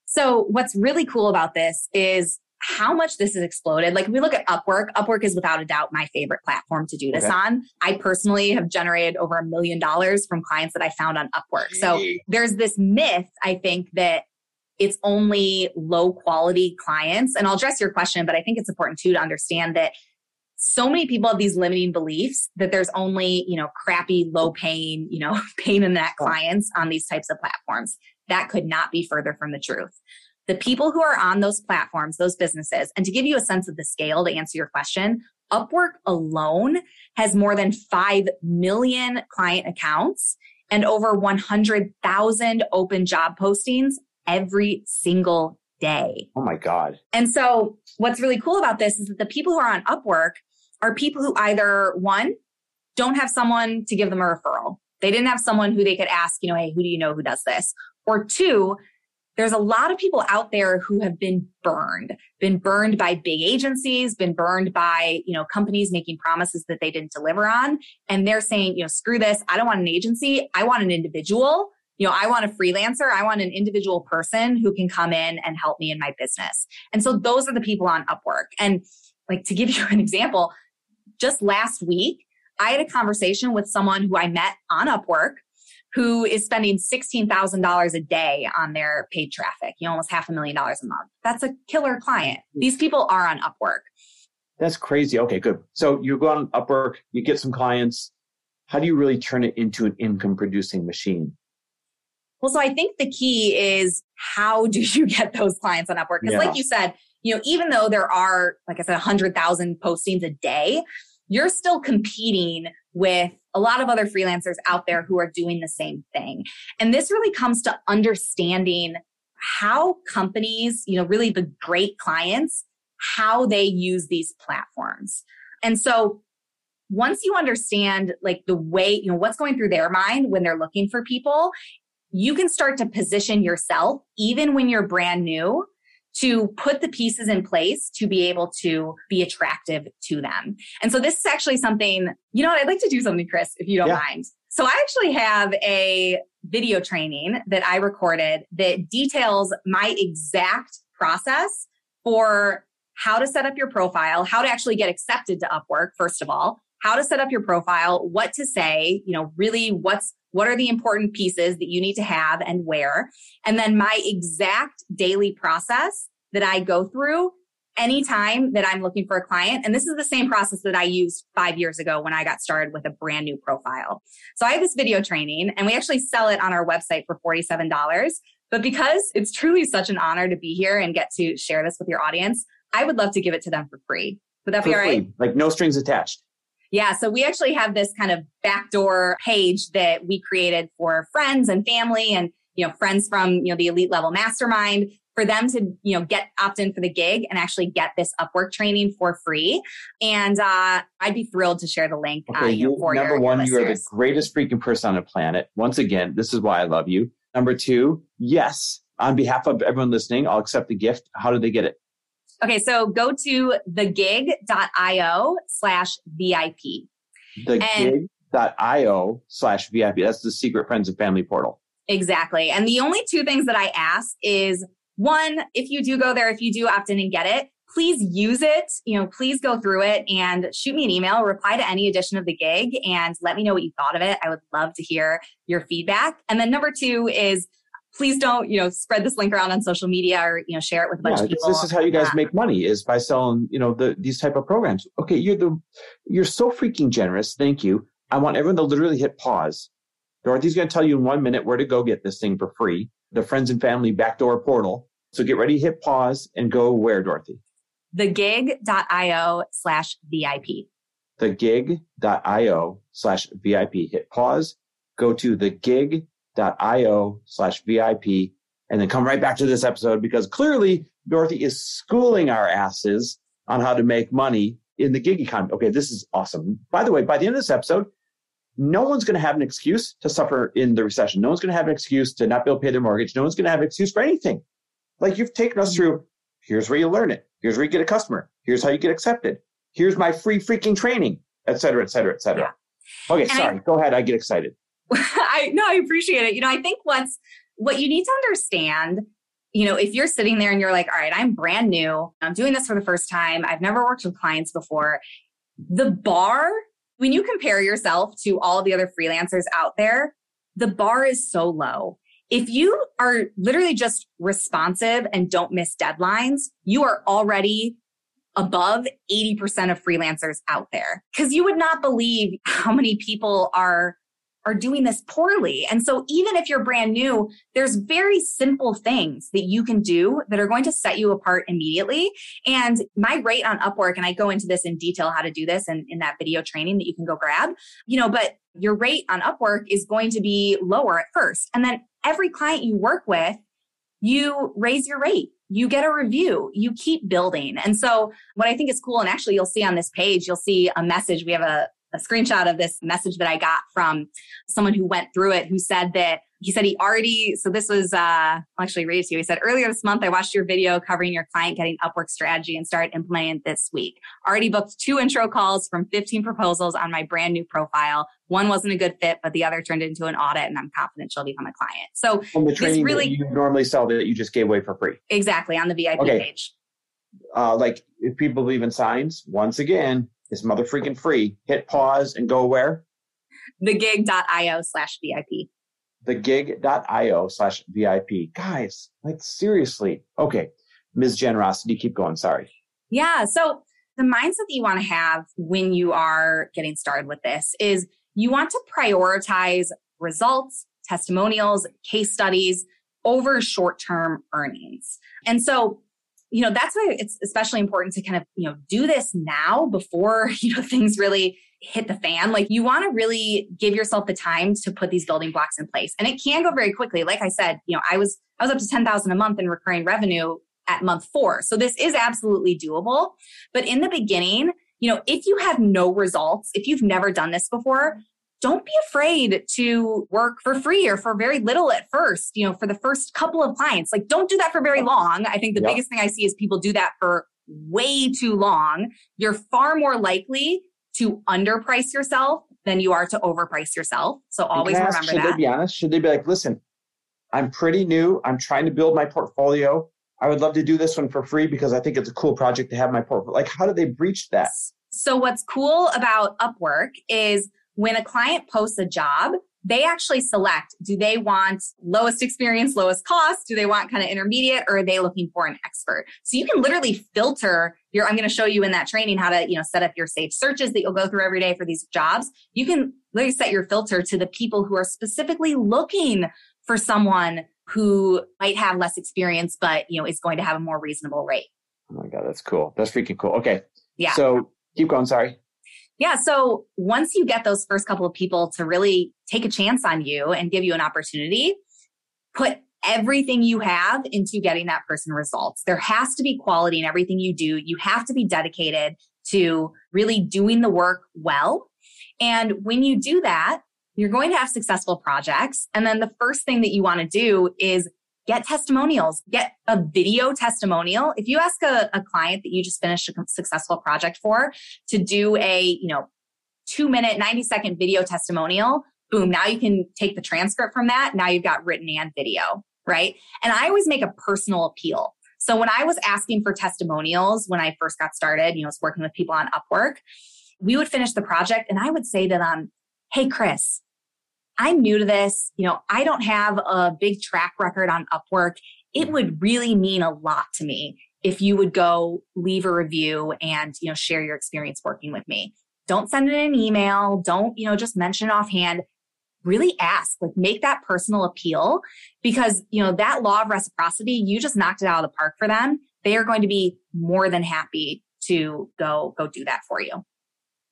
So what's really cool about this is how much this has exploded. Like, if we look at Upwork, Upwork is without a doubt my favorite platform to do this okay. on. I personally have generated over a million dollars from clients that I found on Upwork. So there's this myth, I think, that it's only low quality clients. And I'll address your question, but I think it's important too to understand that so many people have these limiting beliefs that there's only, you know, crappy, low paying, you know, pain in the neck clients on these types of platforms. That could not be further from the truth. The people who are on those platforms, those businesses, and to give you a sense of the scale to answer your question, Upwork alone has more than five million client accounts and over one hundred thousand open job postings every single day. Oh my God. And so what's really cool about this is that the people who are on Upwork are people who either, one, don't have someone to give them a referral. They didn't have someone who they could ask, you know, hey, who do you know who does this? Or two, there's a lot of people out there who have been burned, been burned by big agencies, been burned by, you know, companies making promises that they didn't deliver on. And they're saying, you know, screw this. I don't want an agency. I want an individual. You know, I want a freelancer. I want an individual person who can come in and help me in my business. And so those are the people on Upwork. And like, to give you an example, just last week, I had a conversation with someone who I met on Upwork who is spending sixteen thousand dollars a day on their paid traffic, you know, almost half a million dollars a month. That's a killer client. These people are on Upwork. That's crazy. Okay, good. So you go on Upwork, you get some clients. How do you really turn it into an income producing machine? Well, so I think the key is, how do you get those clients on Upwork? Because yeah. like you said, you know, even though there are, like I said, one hundred thousand postings a day, you're still competing with a lot of other freelancers out there who are doing the same thing. And this really comes to understanding how companies, you know, really the great clients, how they use these platforms. And so once you understand like the way, you know, what's going through their mind when they're looking for people, you can start to position yourself, even when you're brand new, to put the pieces in place to be able to be attractive to them. And so this is actually something, you know what, I'd like to do something, Chris, if you don't yeah. mind. So I actually have a video training that I recorded that details my exact process for how to set up your profile, how to actually get accepted to Upwork, first of all, how to set up your profile, what to say, you know, really what's what are the important pieces that you need to have and where? And then my exact daily process that I go through anytime that I'm looking for a client. And this is the same process that I used five years ago when I got started with a brand new profile. So I have this video training and we actually sell it on our website for forty-seven dollars. But because it's truly such an honor to be here and get to share this with your audience, I would love to give it to them for free. Would that be all right? Like, no strings attached. Yeah. So we actually have this kind of backdoor page that we created for friends and family and, you know, friends from, you know, the elite level mastermind for them to, you know, get opt in for the gig and actually get this Upwork training for free. And uh, I'd be thrilled to share the link. Okay, uh, you know, for number your, one, your you are the greatest freaking person on the planet. Once again, this is why I love you. Number two, yes, on behalf of everyone listening, I'll accept the gift. How do they get it? Okay, so go to thegig.io slash VIP. Thegig.io slash VIP. That's the secret friends and family portal. Exactly. And the only two things that I ask is, one, if you do go there, if you do opt in and get it, please use it. You know, please go through it and shoot me an email, reply to any edition of The Gig and let me know what you thought of it. I would love to hear your feedback. And then number two is, please don't, you know, spread this link around on social media or, you know, share it with a bunch yeah, of people. This is how you guys yeah. make money, is by selling, you know, the, these type of programs. Okay, you're the, you're so freaking generous. Thank you. I want everyone to literally hit pause. Dorothy's going to tell you in one minute where to go get this thing for free. The friends and family backdoor portal. So get ready, hit pause, and go where, Dorothy? the gig dot io slash V I P. the gig dot io slash V I P. Hit pause. Go to the gig. .io slash V I P, and then come right back to this episode, because clearly Dorothy is schooling our asses on how to make money in the gig economy. Okay, this is awesome. By the way, by the end of this episode, no one's going to have an excuse to suffer in the recession. No one's going to have an excuse to not be able to pay their mortgage. No one's going to have an excuse for anything. Like, you've taken us through, here's where you learn it. Here's where you get a customer. Here's how you get accepted. Here's my free freaking training, et cetera, et cetera, et cetera. Yeah. Okay, and sorry. I- go ahead. I get excited. I no, I appreciate it. You know, I think what's what you need to understand, you know, if you're sitting there and you're like, all right, I'm brand new, I'm doing this for the first time, I've never worked with clients before. The bar, when you compare yourself to all the other freelancers out there, the bar is so low. If you are literally just responsive and don't miss deadlines, you are already above eighty percent of freelancers out there. Because you would not believe how many people are are doing this poorly. And so even if you're brand new, there's very simple things that you can do that are going to set you apart immediately. And my rate on Upwork, and I go into this in detail how to do this in, in that video training that you can go grab, you know, but your rate on Upwork is going to be lower at first. And then every client you work with, you raise your rate, you get a review, you keep building. And so what I think is cool, and actually you'll see on this page, you'll see a message. We have a A screenshot of this message that I got from someone who went through it, who said that he said he already, so this was, uh, I'll actually read it to you. He said, earlier this month, I watched your video covering your client getting Upwork strategy and started implementing it this week. Already booked two intro calls from fifteen proposals on my brand new profile. One wasn't a good fit, but the other turned into an audit, and I'm confident she'll become a client. So from the training really, that you normally sell that you just gave away for free. Exactly, on the V I P okay. page. Uh, like if people believe in signs, once again, it's mother freaking free. Hit pause and go where? the gig dot io slash V I P. the gig dot io slash V I P. Guys, like seriously. Okay. Miz Generosity, keep going. Sorry. Yeah. So the mindset that you want to have when you are getting started with this is you want to prioritize results, testimonials, case studies over short-term earnings. And so you know, that's why it's especially important to kind of, you know, do this now before, you know, things really hit the fan. Like you want to really give yourself the time to put these building blocks in place. And it can go very quickly. Like I said, you know, I was, I was up to ten thousand dollars a month in recurring revenue at month four. So this is absolutely doable. But in the beginning, you know, if you have no results, if you've never done this before, don't be afraid to work for free or for very little at first, you know, for the first couple of clients. Like, don't do that for very long. I think the yep. biggest thing I see is people do that for way too long. You're far more likely to underprice yourself than you are to overprice yourself. So always ask, remember should that. Should they be honest? Should they be like, listen, I'm pretty new. I'm trying to build my portfolio. I would love to do this one for free because I think it's a cool project to have my portfolio. Like, how do they breach that? So what's cool about Upwork is, when a client posts a job, they actually select, do they want lowest experience, lowest cost? Do they want kind of intermediate, or are they looking for an expert? So you can literally filter your, I'm going to show you in that training how to, you know, set up your saved searches that you'll go through every day for these jobs. You can literally set your filter to the people who are specifically looking for someone who might have less experience, but, you know, is going to have a more reasonable rate. Oh my God, that's cool. That's freaking cool. Okay. Yeah. So keep going. Sorry. Yeah. So once you get those first couple of people to really take a chance on you and give you an opportunity, put everything you have into getting that person results. There has to be quality in everything you do. You have to be dedicated to really doing the work well. And when you do that, you're going to have successful projects. And then the first thing that you want to do is get testimonials, get a video testimonial. If you ask a, a client that you just finished a successful project for to do a, you know, two minute, ninety second video testimonial, boom, now you can take the transcript from that. Now you've got written and video, right? And I always make a personal appeal. So when I was asking for testimonials, when I first got started, you know, I was working with people on Upwork, we would finish the project and I would say to them, hey, Chris, I'm new to this. You know, I don't have a big track record on Upwork. It would really mean a lot to me if you would go leave a review and, you know, share your experience working with me. Don't send it in an email. Don't, you know, just mention it offhand. Really ask, like make that personal appeal, because, you know, that law of reciprocity, you just knocked it out of the park for them. They are going to be more than happy to go, go do that for you.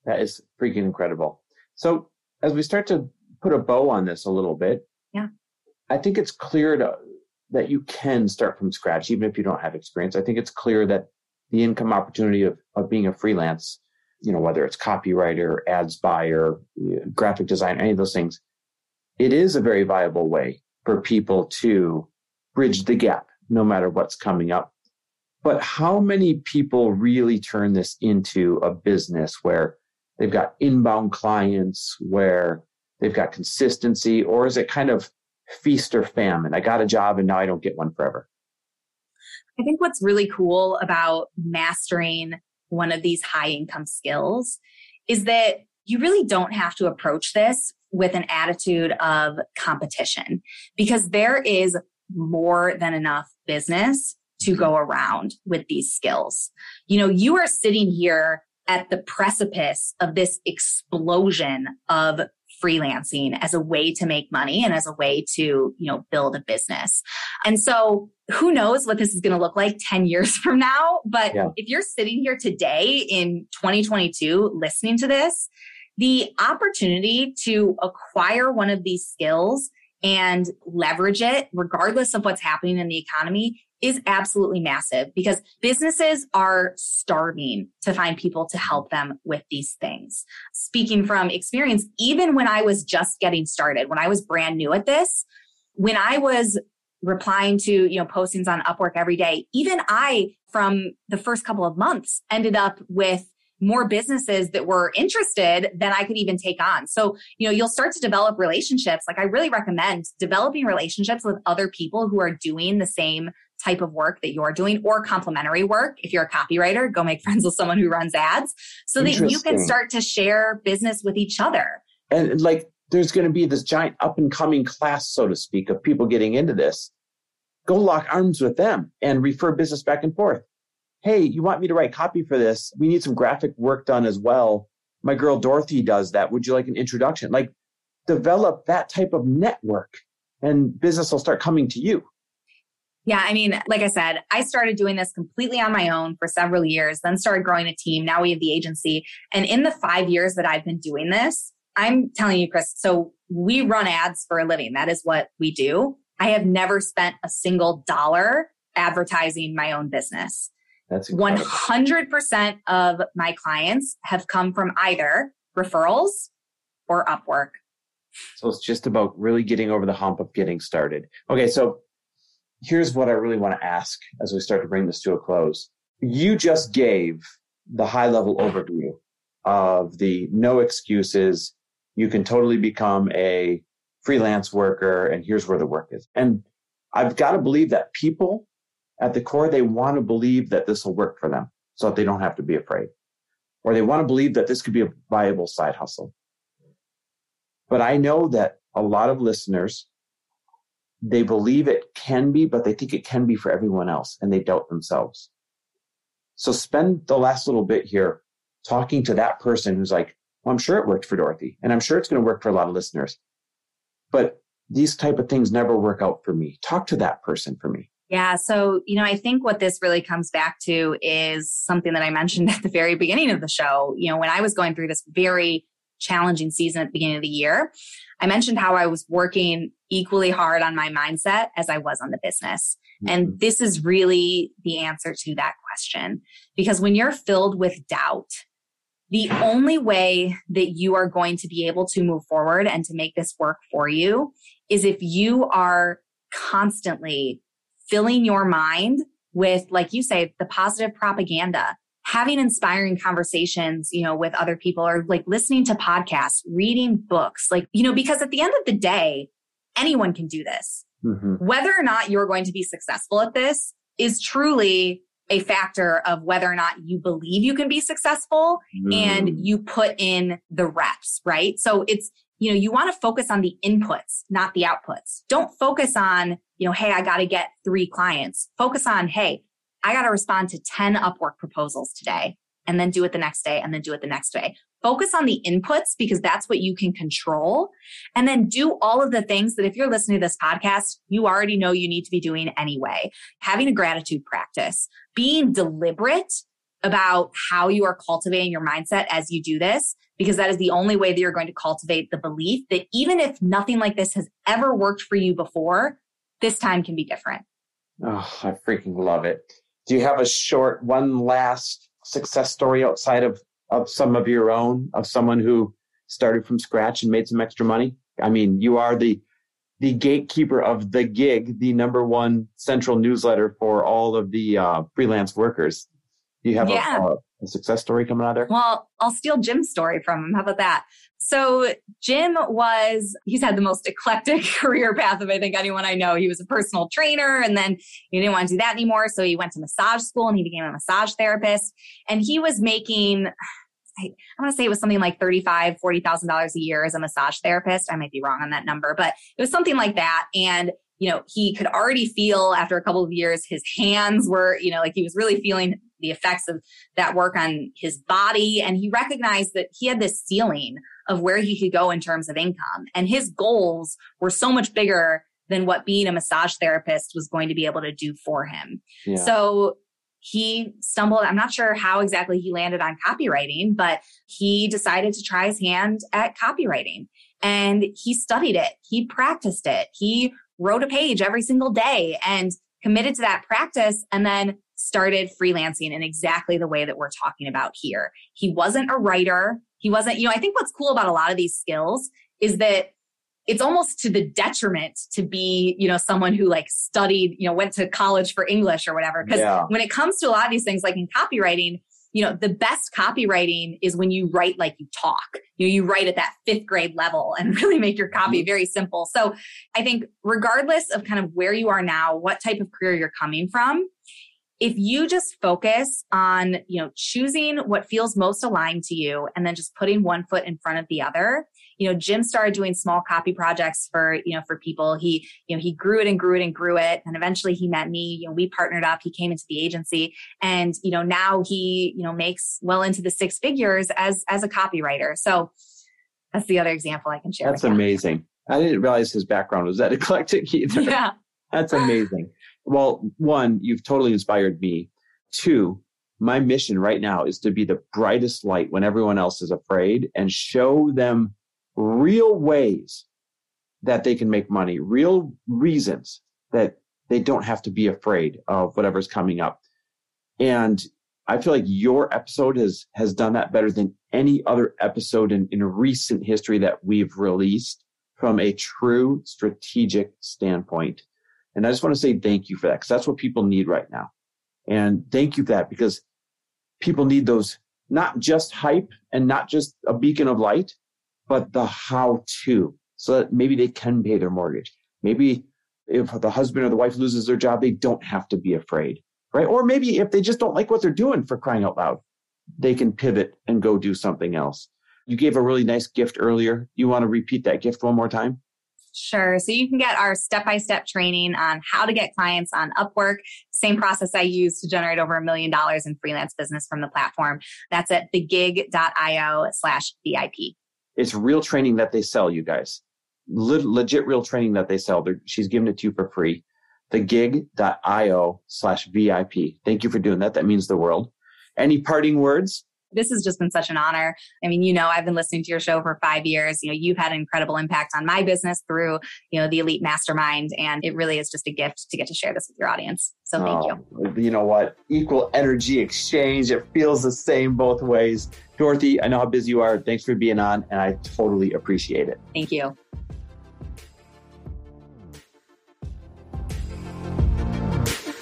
That is freaking incredible. So as we start to put a bow on this a little bit, yeah, I think it's clear to, that you can start from scratch, even if you don't have experience. I think it's clear that the income opportunity of, of being a freelance, you know, whether it's copywriter, ads buyer, graphic design, any of those things, it is a very viable way for people to bridge the gap, no matter what's coming up. But how many people really turn this into a business where they've got inbound clients, where they've got consistency, or is it kind of feast or famine? I got a job and now I don't get one forever. I think what's really cool about mastering one of these high income skills is that you really don't have to approach this with an attitude of competition, because there is more than enough business to go around with these skills. You know, you are sitting here at the precipice of this explosion of freelancing as a way to make money and as a way to, you know, build a business. And so who knows what this is going to look like ten years from now. But yeah, if you're sitting here today in twenty twenty-two, listening to this, the opportunity to acquire one of these skills and leverage it, regardless of what's happening in the economy, is absolutely massive, because businesses are starving to find people to help them with these things. Speaking from experience, even when I was just getting started, when I was brand new at this, when I was replying to, you know, postings on Upwork every day, even I, from the first couple of months, ended up with more businesses that were interested than I could even take on. So, you know, you'll start to develop relationships. Like I really recommend developing relationships with other people who are doing the same type of work that you're doing, or complementary work. If you're a copywriter, go make friends with someone who runs ads so that you can start to share business with each other. And like, there's going to be this giant up and coming class, so to speak, of people getting into this. Go lock arms with them and refer business back and forth. Hey, you want me to write copy for this? We need some graphic work done as well. My girl Dorothy does that. Would you like an introduction? Like, develop that type of network and business will start coming to you. Yeah. I mean, like I said, I started doing this completely on my own for several years, then started growing a team. Now we have the agency. And in the five years that I've been doing this, I'm telling you, Chris, so we run ads for a living. That is what we do. I have never spent a single dollar advertising my own business. That's incredible. one hundred percent of my clients have come from either referrals or Upwork. So it's just about really getting over the hump of getting started. Okay, so here's what I really want to ask as we start to bring this to a close. You just gave the high-level overview of the no excuses. You can totally become a freelance worker, and here's where the work is. And I've got to believe that people, at the core, they want to believe that this will work for them so that they don't have to be afraid, or they want to believe that this could be a viable side hustle. But I know that a lot of listeners, they believe it can be, but they think it can be for everyone else, and they doubt themselves. So spend the last little bit here talking to that person who's like, well, I'm sure it worked for Dorothy, and I'm sure it's going to work for a lot of listeners, but these type of things never work out for me. Talk to that person for me. Yeah. So, you know, I think what this really comes back to is something that I mentioned at the very beginning of the show. You know, when I was going through this very challenging season at the beginning of the year, I mentioned how I was working equally hard on my mindset as I was on the business. Mm-hmm. And this is really the answer to that question, because when you're filled with doubt, the only way that you are going to be able to move forward and to make this work for you is if you are constantly filling your mind with, like you say, the positive propaganda, having inspiring conversations, you know, with other people, or like listening to podcasts, reading books, like, you know, because at the end of the day, anyone can do this. Mm-hmm. Whether or not you're going to be successful at this is truly a factor of whether or not you believe you can be successful mm. and you put in the reps, right? So it's, you know, you want to focus on the inputs, not the outputs. Don't focus on, you know, hey, I got to get three clients. Focus on, hey, I got to respond to ten Upwork proposals today and then do it the next day and then do it the next day. Focus on the inputs because that's what you can control. And then do all of the things that if you're listening to this podcast, you already know you need to be doing anyway. Having a gratitude practice, being deliberate about how you are cultivating your mindset as you do this, because that is the only way that you're going to cultivate the belief that even if nothing like this has ever worked for you before, this time can be different. Oh, I freaking love it. Do you have a short, one last success story outside of, of some of your own, of someone who started from scratch and made some extra money? I mean, you are the the gatekeeper of The Gig, the number one central newsletter for all of the uh, freelance workers. Do you have yeah. a, a success story coming out of there? Well, I'll steal Jim's story from him. How about that? So Jim was, he's had the most eclectic career path of I think anyone I know. He was a personal trainer and then he didn't want to do that anymore. So he went to massage school and he became a massage therapist. And he was making, I, I want to say it was something like thirty-five thousand dollars, forty thousand dollars a year as a massage therapist. I might be wrong on that number, but it was something like that. And you know, he could already feel after a couple of years, his hands were, you know, like he was really feeling the effects of that work on his body. And he recognized that he had this ceiling of where he could go in terms of income. And his goals were so much bigger than what being a massage therapist was going to be able to do for him. Yeah. So he stumbled, I'm not sure how exactly he landed on copywriting, but he decided to try his hand at copywriting. And he studied it. He practiced it. He wrote a page every single day and committed to that practice, and then started freelancing in exactly the way that we're talking about here. He wasn't a writer. He wasn't, you know, I think what's cool about a lot of these skills is that it's almost to the detriment to be, you know, someone who like studied, you know, went to college for English or whatever. Because yeah. when it comes to a lot of these things, like in copywriting, you know, the best copywriting is when you write like you talk. You know, you write at that fifth grade level and really make your copy very simple. So I think regardless of kind of where you are now, what type of career you're coming from, if you just focus on, you know, choosing what feels most aligned to you and then just putting one foot in front of the other, you know, Jim started doing small copy projects for, you know, for people. He, you know, he grew it and grew it and grew it. And eventually he met me, you know, we partnered up, he came into the agency and, you know, now he, you know, makes well into the six figures as, as a copywriter. So that's the other example I can share. That's amazing. I didn't realize his background was that eclectic either. Yeah. That's amazing. Well, one, you've totally inspired me. Two, my mission right now is to be the brightest light when everyone else is afraid and show them real ways that they can make money, real reasons that they don't have to be afraid of whatever's coming up. And I feel like your episode has has done that better than any other episode in, in recent history that we've released from a true strategic standpoint. And I just want to say thank you for that, because that's what people need right now. And thank you for that, because people need those, not just hype and not just a beacon of light, but the how-to, so that maybe they can pay their mortgage. Maybe if the husband or the wife loses their job, they don't have to be afraid, right? Or maybe if they just don't like what they're doing, for crying out loud, they can pivot and go do something else. You gave a really nice gift earlier. You want to repeat that gift one more time? Sure. So you can get our step-by-step training on how to get clients on Upwork. Same process I use to generate over a million dollars in freelance business from the platform. That's at the gig dot io slash V I P. It's real training that they sell, you guys. Le- legit real training that they sell. They're, she's giving it to you for free. the gig dot io slash V I P. Thank you for doing that. That means the world. Any parting words? This has just been such an honor. I mean, you know, I've been listening to your show for five years. You know, you've had an incredible impact on my business through, you know, the Elite Mastermind. And it really is just a gift to get to share this with your audience. So thank oh, you. You know what? Equal energy exchange. It feels the same both ways. Dorothy, I know how busy you are. Thanks for being on. And I totally appreciate it. Thank you.